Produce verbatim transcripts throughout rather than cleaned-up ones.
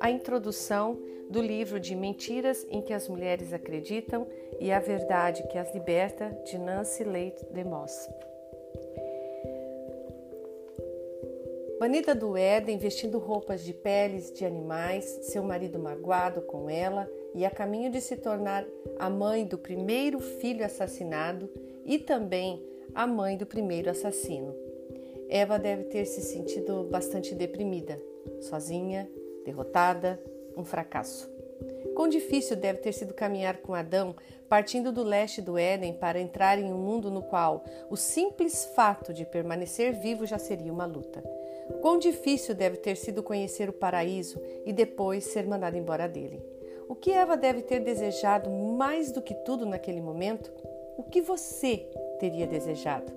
A introdução do livro de Mentiras em que as Mulheres Acreditam e a Verdade que as Liberta, de Nancy Leigh DeMoss. Banida do Éden, vestindo roupas de peles de animais, seu marido magoado com ela e a caminho de se tornar a mãe do primeiro filho assassinado e também a mãe do primeiro assassino. Eva deve ter se sentido bastante deprimida, sozinha, derrotada, um fracasso. Quão difícil deve ter sido caminhar com Adão, partindo do leste do Éden para entrar em um mundo no qual o simples fato de permanecer vivo já seria uma luta. Quão difícil deve ter sido conhecer o paraíso e depois ser mandada embora dele. O que Eva deve ter desejado mais do que tudo naquele momento? O que você teria desejado?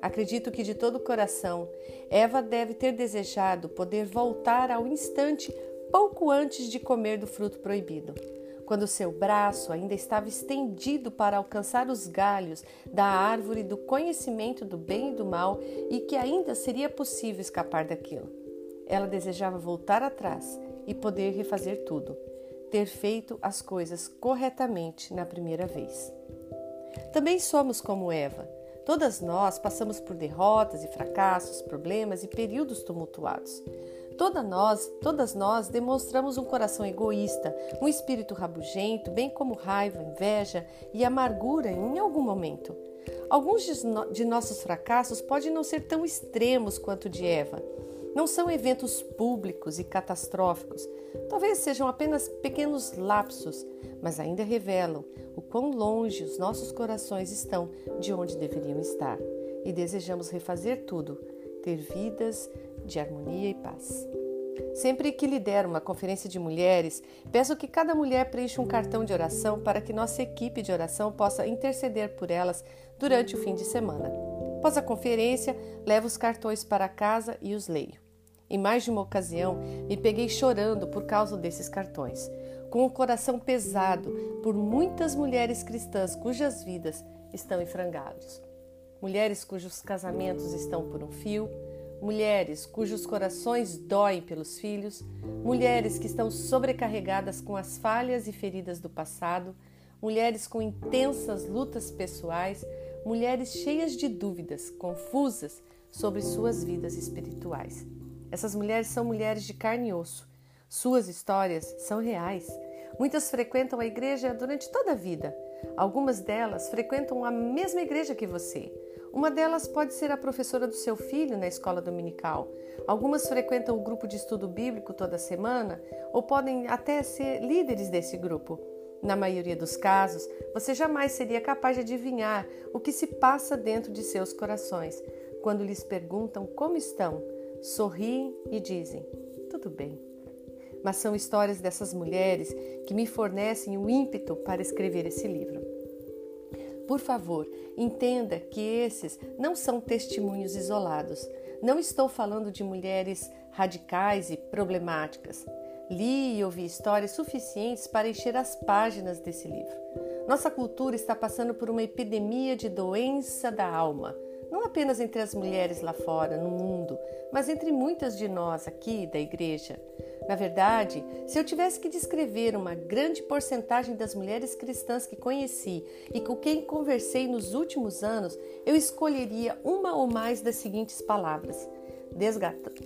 Acredito que de todo o coração, Eva deve ter desejado poder voltar ao instante pouco antes de comer do fruto proibido, quando seu braço ainda estava estendido para alcançar os galhos da árvore do conhecimento do bem e do mal e que ainda seria possível escapar daquilo. Ela desejava voltar atrás e poder refazer tudo, ter feito as coisas corretamente na primeira vez. Também somos como Eva. Todas nós passamos por derrotas e fracassos, problemas e períodos tumultuados. Toda nós, todas nós demonstramos um coração egoísta, um espírito rabugento, bem como raiva, inveja e amargura em algum momento. Alguns de nossos fracassos podem não ser tão extremos quanto o de Eva. Não são eventos públicos e catastróficos. Talvez sejam apenas pequenos lapsos, mas ainda revelam o quão longe os nossos corações estão de onde deveriam estar. E desejamos refazer tudo, ter vidas de harmonia e paz. Sempre que lidero uma conferência de mulheres, peço que cada mulher preencha um cartão de oração para que nossa equipe de oração possa interceder por elas durante o fim de semana. Após a conferência, levo os cartões para casa e os leio. Em mais de uma ocasião, me peguei chorando por causa desses cartões, com o coração pesado por muitas mulheres cristãs cujas vidas estão em frangalhos. Mulheres cujos casamentos estão por um fio, mulheres cujos corações doem pelos filhos, mulheres que estão sobrecarregadas com as falhas e feridas do passado, mulheres com intensas lutas pessoais, mulheres cheias de dúvidas, confusas sobre suas vidas espirituais. Essas mulheres são mulheres de carne e osso. Suas histórias são reais. Muitas frequentam a igreja durante toda a vida. Algumas delas frequentam a mesma igreja que você. Uma delas pode ser a professora do seu filho na escola dominical. Algumas frequentam o grupo de estudo bíblico toda semana ou podem até ser líderes desse grupo. Na maioria dos casos, você jamais seria capaz de adivinhar o que se passa dentro de seus corações quando lhes perguntam como estão, sorriem e dizem, tudo bem. Mas são histórias dessas mulheres que me fornecem o ímpeto para escrever esse livro. Por favor, entenda que esses não são testemunhos isolados. Não estou falando de mulheres radicais e problemáticas. Li e ouvi histórias suficientes para encher as páginas desse livro. Nossa cultura está passando por uma epidemia de doença da alma. Não apenas entre as mulheres lá fora, no mundo, mas entre muitas de nós aqui da igreja. Na verdade, se eu tivesse que descrever uma grande porcentagem das mulheres cristãs que conheci e com quem conversei nos últimos anos, eu escolheria uma ou mais das seguintes palavras: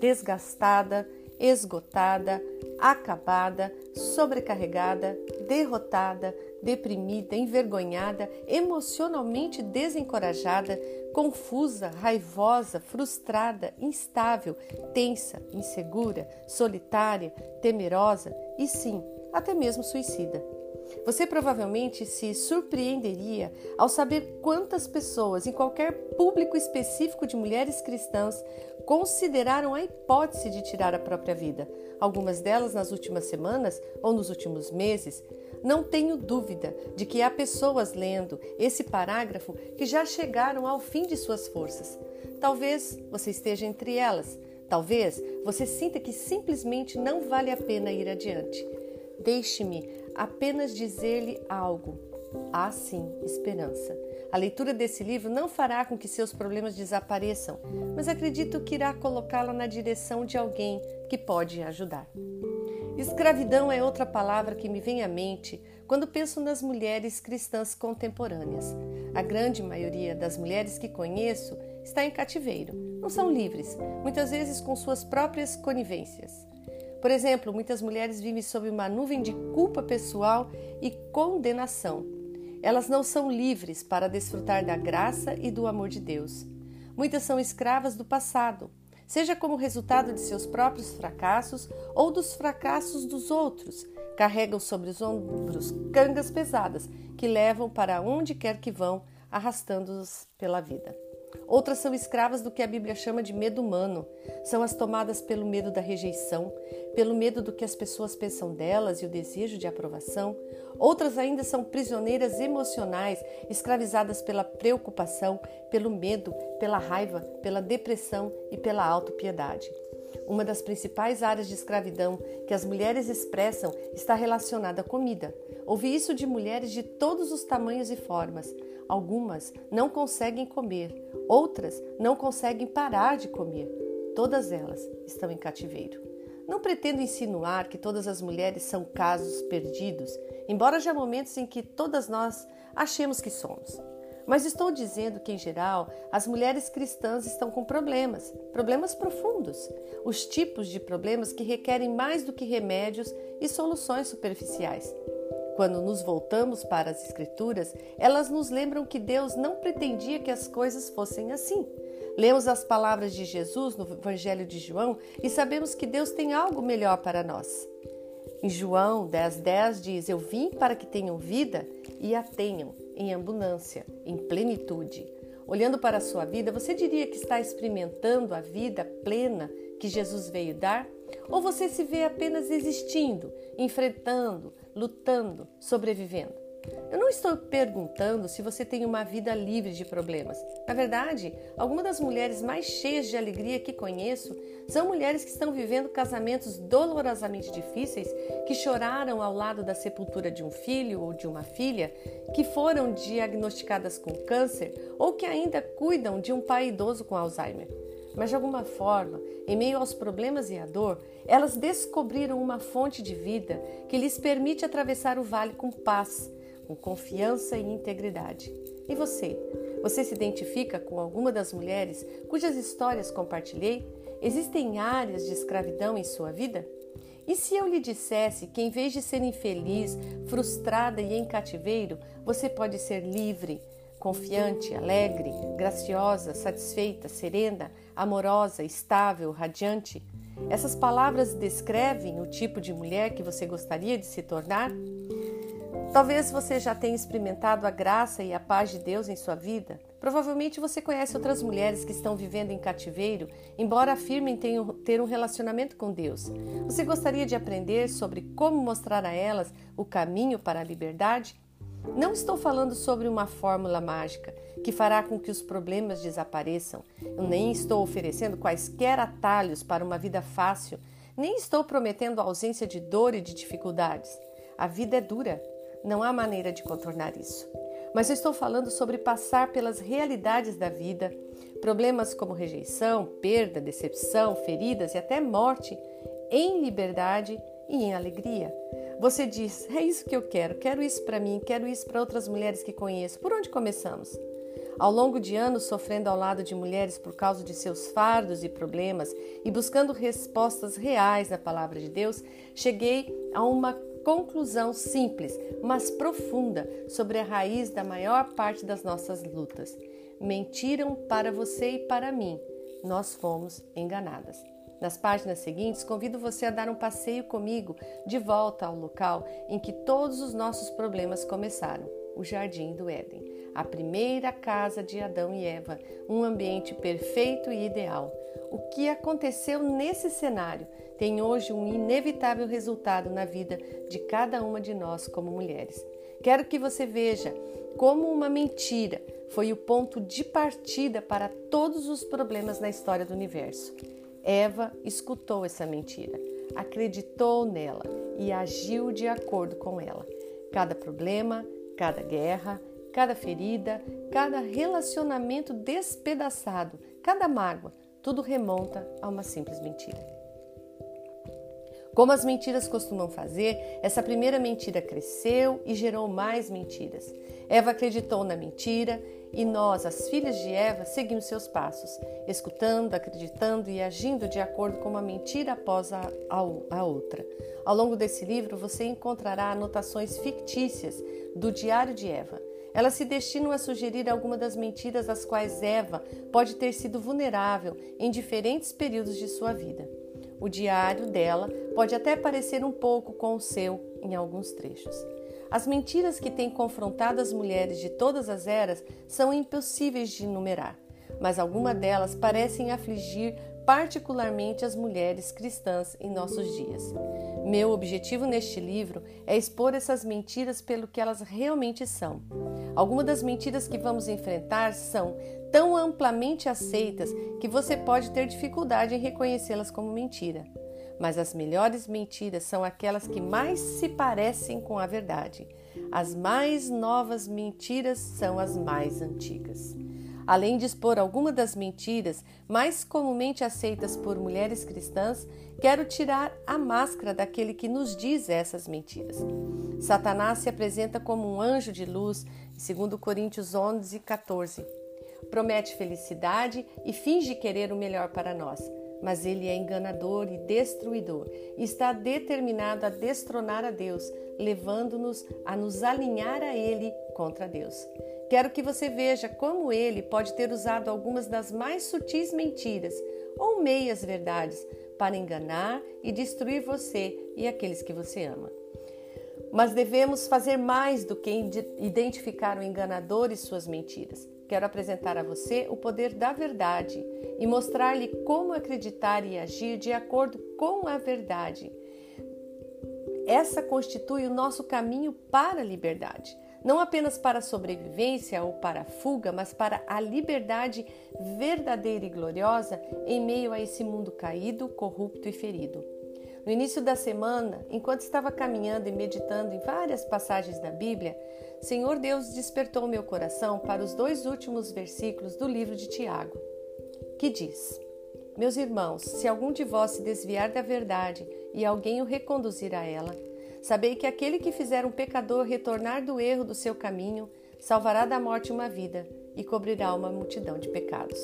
desgastada, esgotada, acabada, sobrecarregada, derrotada, deprimida, envergonhada, emocionalmente desencorajada, confusa, raivosa, frustrada, instável, tensa, insegura, solitária, temerosa e sim, até mesmo suicida. Você provavelmente se surpreenderia ao saber quantas pessoas em qualquer público específico de mulheres cristãs consideraram a hipótese de tirar a própria vida. Algumas delas nas últimas semanas ou nos últimos meses. Não tenho dúvida de que há pessoas lendo esse parágrafo que já chegaram ao fim de suas forças. Talvez você esteja entre elas. Talvez você sinta que simplesmente não vale a pena ir adiante. Deixe-me apenas dizer-lhe algo. Há sim esperança. A leitura desse livro não fará com que seus problemas desapareçam, mas acredito que irá colocá-la na direção de alguém que pode ajudar. Escravidão é outra palavra que me vem à mente quando penso nas mulheres cristãs contemporâneas. A grande maioria das mulheres que conheço está em cativeiro. Não são livres, muitas vezes com suas próprias conivências. Por exemplo, muitas mulheres vivem sob uma nuvem de culpa pessoal e condenação. Elas não são livres para desfrutar da graça e do amor de Deus. Muitas são escravas do passado, seja como resultado de seus próprios fracassos ou dos fracassos dos outros. Carregam sobre os ombros cangas pesadas que levam para onde quer que vão, arrastando-os pela vida. Outras são escravas do que a Bíblia chama de medo humano. São as tomadas pelo medo da rejeição, pelo medo do que as pessoas pensam delas e o desejo de aprovação. Outras ainda são prisioneiras emocionais, escravizadas pela preocupação, pelo medo, pela raiva, pela depressão e pela autopiedade. Uma das principais áreas de escravidão que as mulheres expressam está relacionada à comida. Ouvi isso de mulheres de todos os tamanhos e formas. Algumas não conseguem comer, outras não conseguem parar de comer. Todas elas estão em cativeiro. Não pretendo insinuar que todas as mulheres são casos perdidos, embora haja momentos em que todas nós achemos que somos. Mas estou dizendo que, em geral, as mulheres cristãs estão com problemas, problemas profundos, os tipos de problemas que requerem mais do que remédios e soluções superficiais. Quando nos voltamos para as Escrituras, elas nos lembram que Deus não pretendia que as coisas fossem assim. Lemos as palavras de Jesus no Evangelho de João e sabemos que Deus tem algo melhor para nós. Em João dez dez diz: "Eu vim para que tenham vida e a tenham em abundância, em plenitude." Olhando para a sua vida, você diria que está experimentando a vida plena que Jesus veio dar? Ou você se vê apenas existindo, enfrentando, lutando, sobrevivendo? Eu não estou perguntando se você tem uma vida livre de problemas. Na verdade, algumas das mulheres mais cheias de alegria que conheço são mulheres que estão vivendo casamentos dolorosamente difíceis, que choraram ao lado da sepultura de um filho ou de uma filha, que foram diagnosticadas com câncer ou que ainda cuidam de um pai idoso com Alzheimer. Mas de alguma forma, em meio aos problemas e à dor, elas descobriram uma fonte de vida que lhes permite atravessar o vale com paz, com confiança e integridade. E você? Você se identifica com alguma das mulheres cujas histórias compartilhei? Existem áreas de escravidão em sua vida? E se eu lhe dissesse que, em vez de ser infeliz, frustrada e em cativeiro, você pode ser livre, confiante, alegre, graciosa, satisfeita, serena, amorosa, estável, radiante? Essas palavras descrevem o tipo de mulher que você gostaria de se tornar? Talvez você já tenha experimentado a graça e a paz de Deus em sua vida. Provavelmente você conhece outras mulheres que estão vivendo em cativeiro, embora afirmem ter um relacionamento com Deus. Você gostaria de aprender sobre como mostrar a elas o caminho para a liberdade? Não estou falando sobre uma fórmula mágica que fará com que os problemas desapareçam. Eu nem estou oferecendo quaisquer atalhos para uma vida fácil, nem estou prometendo a ausência de dor e de dificuldades. A vida é dura, não há maneira de contornar isso. Mas eu estou falando sobre passar pelas realidades da vida. Problemas como rejeição, perda, decepção, feridas e até morte, em liberdade e em alegria. Você diz: é isso que eu quero, quero isso para mim, quero isso para outras mulheres que conheço. Por onde começamos? Ao longo de anos sofrendo ao lado de mulheres por causa de seus fardos e problemas e buscando respostas reais na palavra de Deus, cheguei a uma conclusão simples, mas profunda, sobre a raiz da maior parte das nossas lutas. Mentiram para você e para mim. Nós fomos enganadas. Nas páginas seguintes, convido você a dar um passeio comigo de volta ao local em que todos os nossos problemas começaram, o Jardim do Éden, a primeira casa de Adão e Eva, um ambiente perfeito e ideal. O que aconteceu nesse cenário tem hoje um inevitável resultado na vida de cada uma de nós como mulheres. Quero que você veja como uma mentira foi o ponto de partida para todos os problemas na história do universo. Eva escutou essa mentira, acreditou nela e agiu de acordo com ela. Cada problema, Cada guerra, cada ferida, cada relacionamento despedaçado, cada mágoa, tudo remonta a uma simples mentira. Como as mentiras costumam fazer, essa primeira mentira cresceu e gerou mais mentiras. Eva acreditou na mentira e nós, as filhas de Eva, seguimos seus passos, escutando, acreditando e agindo de acordo com uma mentira após a, a, a outra. Ao longo desse livro, você encontrará anotações fictícias do diário de Eva. Elas se destinam a sugerir alguma das mentiras às quais Eva pode ter sido vulnerável em diferentes períodos de sua vida. O diário dela pode até parecer um pouco com o seu em alguns trechos. As mentiras que têm confrontado as mulheres de todas as eras são impossíveis de enumerar, mas algumas delas parecem afligir particularmente as mulheres cristãs em nossos dias. Meu objetivo neste livro é expor essas mentiras pelo que elas realmente são. Algumas das mentiras que vamos enfrentar são tão amplamente aceitas que você pode ter dificuldade em reconhecê-las como mentira. Mas as melhores mentiras são aquelas que mais se parecem com a verdade. As mais novas mentiras são as mais antigas. Além de expor algumas das mentiras mais comumente aceitas por mulheres cristãs, quero tirar a máscara daquele que nos diz essas mentiras. Satanás se apresenta como um anjo de luz, segundo Coríntios onze, catorze. Promete felicidade e finge querer o melhor para nós, mas ele é enganador e destruidor e está determinado a destronar a Deus, levando-nos a nos alinhar a ele contra Deus. Quero que você veja como ele pode ter usado algumas das mais sutis mentiras ou meias verdades para enganar e destruir você e aqueles que você ama. Mas devemos fazer mais do que identificar o enganador e suas mentiras. Quero apresentar a você o poder da verdade e mostrar-lhe como acreditar e agir de acordo com a verdade. Essa constitui o nosso caminho para a liberdade, não apenas para a sobrevivência ou para a fuga, mas para a liberdade verdadeira e gloriosa em meio a esse mundo caído, corrupto e ferido. No início da semana, enquanto estava caminhando e meditando em várias passagens da Bíblia, Senhor Deus despertou meu coração para os dois últimos versículos do livro de Tiago, que diz: Meus irmãos, se algum de vós se desviar da verdade e alguém o reconduzir a ela, sabei que aquele que fizer um pecador retornar do erro do seu caminho, salvará da morte uma vida e cobrirá uma multidão de pecados.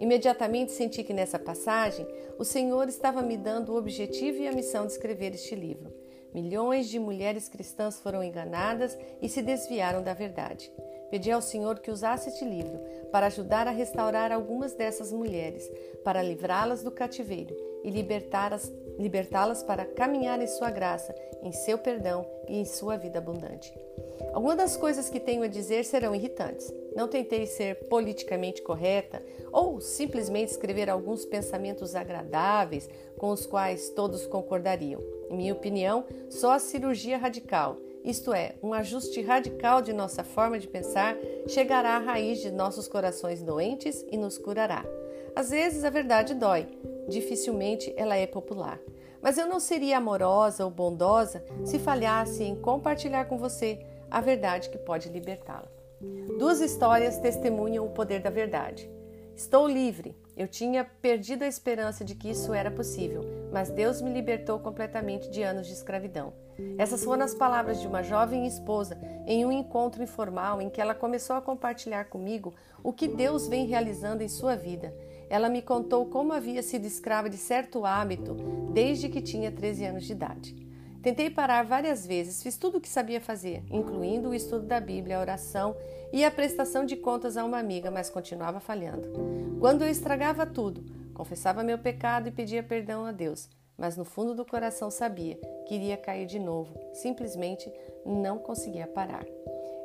Imediatamente senti que nessa passagem o Senhor estava me dando o objetivo e a missão de escrever este livro. Milhões de mulheres cristãs foram enganadas e se desviaram da verdade. Pedi ao Senhor que usasse este livro para ajudar a restaurar algumas dessas mulheres, para livrá-las do cativeiro e libertá-las, libertá-las para caminhar em sua graça, em seu perdão e em sua vida abundante. Algumas das coisas que tenho a dizer serão irritantes. Não tentei ser politicamente correta ou simplesmente escrever alguns pensamentos agradáveis com os quais todos concordariam. Em minha opinião, só a cirurgia radical, isto é, um ajuste radical de nossa forma de pensar, chegará à raiz de nossos corações doentes e nos curará. Às vezes a verdade dói, dificilmente ela é popular. Mas eu não seria amorosa ou bondosa se falhasse em compartilhar com você a verdade que pode libertá-la. Duas histórias testemunham o poder da verdade. Estou livre. Eu tinha perdido a esperança de que isso era possível, mas Deus me libertou completamente de anos de escravidão. Essas foram as palavras de uma jovem esposa em um encontro informal em que ela começou a compartilhar comigo o que Deus vem realizando em sua vida. Ela me contou como havia sido escrava de certo hábito desde que tinha treze anos de idade. Tentei parar várias vezes, fiz tudo o que sabia fazer, incluindo o estudo da Bíblia, a oração e a prestação de contas a uma amiga, mas continuava falhando. Quando eu estragava tudo, confessava meu pecado e pedia perdão a Deus, mas no fundo do coração sabia que iria cair de novo, simplesmente não conseguia parar.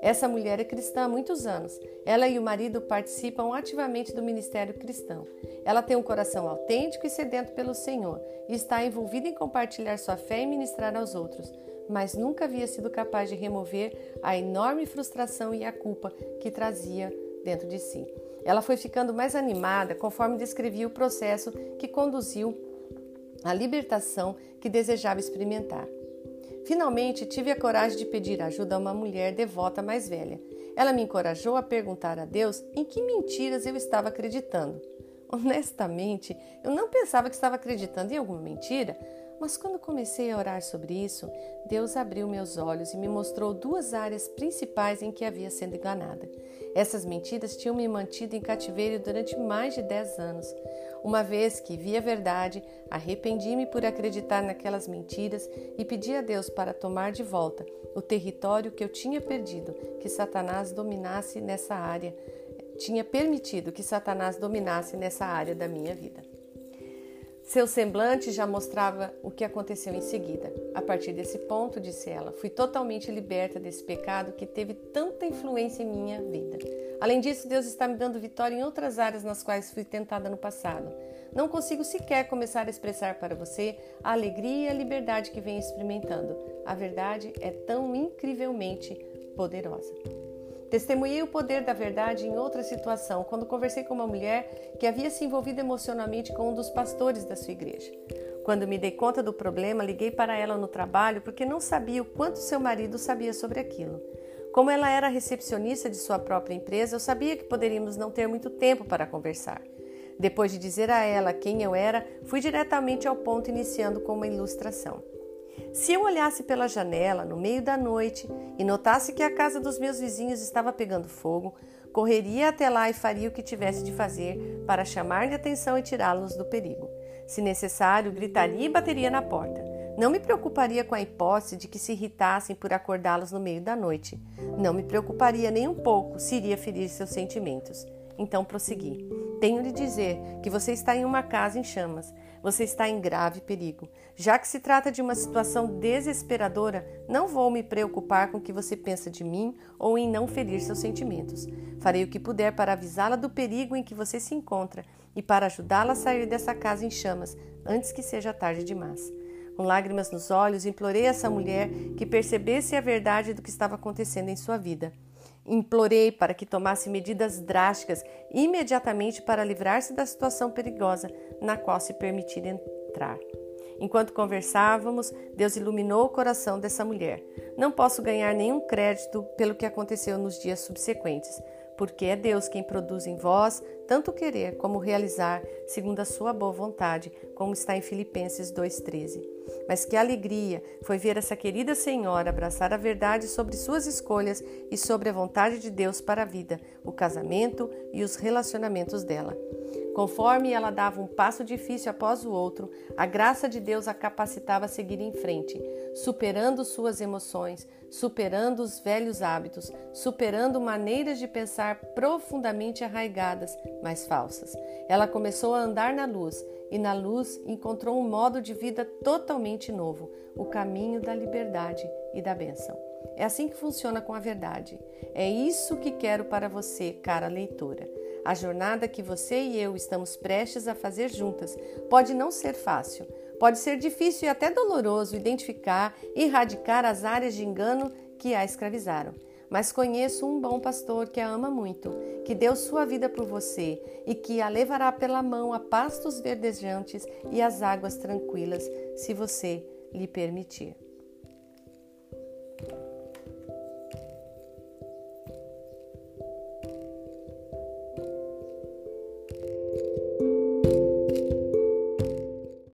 Essa mulher é cristã há muitos anos. Ela e o marido participam ativamente do ministério cristão. Ela tem um coração autêntico e sedento pelo Senhor e está envolvida em compartilhar sua fé e ministrar aos outros, mas nunca havia sido capaz de remover a enorme frustração e a culpa que trazia dentro de si. Ela foi ficando mais animada conforme descrevia o processo que conduziu à libertação que desejava experimentar. Finalmente, tive a coragem de pedir ajuda a uma mulher devota mais velha. Ela me encorajou a perguntar a Deus em que mentiras eu estava acreditando. Honestamente, eu não pensava que estava acreditando em alguma mentira, mas quando comecei a orar sobre isso, Deus abriu meus olhos e me mostrou duas áreas principais em que havia sido enganada. Essas mentiras tinham me mantido em cativeiro durante mais de dez anos. Uma vez que vi a verdade, arrependi-me por acreditar naquelas mentiras e pedi a Deus para tomar de volta o território que eu tinha perdido, que Satanás dominasse nessa área, tinha permitido que Satanás dominasse nessa área da minha vida. Seu semblante já mostrava o que aconteceu em seguida. A partir desse ponto, disse ela, fui totalmente liberta desse pecado que teve tanta influência em minha vida. Além disso, Deus está me dando vitória em outras áreas nas quais fui tentada no passado. Não consigo sequer começar a expressar para você a alegria e a liberdade que venho experimentando. A verdade é tão incrivelmente poderosa. Testemunhei o poder da verdade em outra situação, quando conversei com uma mulher que havia se envolvido emocionalmente com um dos pastores da sua igreja. Quando me dei conta do problema, liguei para ela no trabalho porque não sabia o quanto seu marido sabia sobre aquilo. Como ela era recepcionista de sua própria empresa, eu sabia que poderíamos não ter muito tempo para conversar. Depois de dizer a ela quem eu era, fui diretamente ao ponto, iniciando com uma ilustração. Se eu olhasse pela janela no meio da noite e notasse que a casa dos meus vizinhos estava pegando fogo, correria até lá e faria o que tivesse de fazer para chamar-lhe atenção e tirá-los do perigo. Se necessário, gritaria e bateria na porta. Não me preocuparia com a hipótese de que se irritassem por acordá-los no meio da noite. Não me preocuparia nem um pouco se iria ferir seus sentimentos. Então prossegui. Tenho de dizer que você está em uma casa em chamas. Você está em grave perigo. Já que se trata de uma situação desesperadora, não vou me preocupar com o que você pensa de mim ou em não ferir seus sentimentos. Farei o que puder para avisá-la do perigo em que você se encontra e para ajudá-la a sair dessa casa em chamas antes que seja tarde demais. Com lágrimas nos olhos, implorei a essa mulher que percebesse a verdade do que estava acontecendo em sua vida. Implorei para que tomasse medidas drásticas imediatamente para livrar-se da situação perigosa na qual se permitir entrar. Enquanto conversávamos, Deus iluminou o coração dessa mulher. Não posso ganhar nenhum crédito pelo que aconteceu nos dias subsequentes, porque é Deus quem produz em vós tanto querer como realizar, segundo a sua boa vontade, como está em Filipenses dois treze. Mas que alegria foi ver essa querida senhora abraçar a verdade sobre suas escolhas e sobre a vontade de Deus para a vida, o casamento e os relacionamentos dela. Conforme ela dava um passo difícil após o outro, a graça de Deus a capacitava a seguir em frente, superando suas emoções, superando os velhos hábitos, superando maneiras de pensar profundamente arraigadas, mas falsas. Ela começou a andar na luz, e na luz encontrou um modo de vida totalmente novo, o caminho da liberdade e da bênção. É assim que funciona com a verdade. É isso que quero para você, cara leitora. A jornada que você e eu estamos prestes a fazer juntas pode não ser fácil. Pode ser difícil e até doloroso identificar e erradicar as áreas de engano que a escravizaram. Mas conheço um bom pastor que a ama muito, que deu sua vida por você e que a levará pela mão a pastos verdejantes e às águas tranquilas, se você lhe permitir.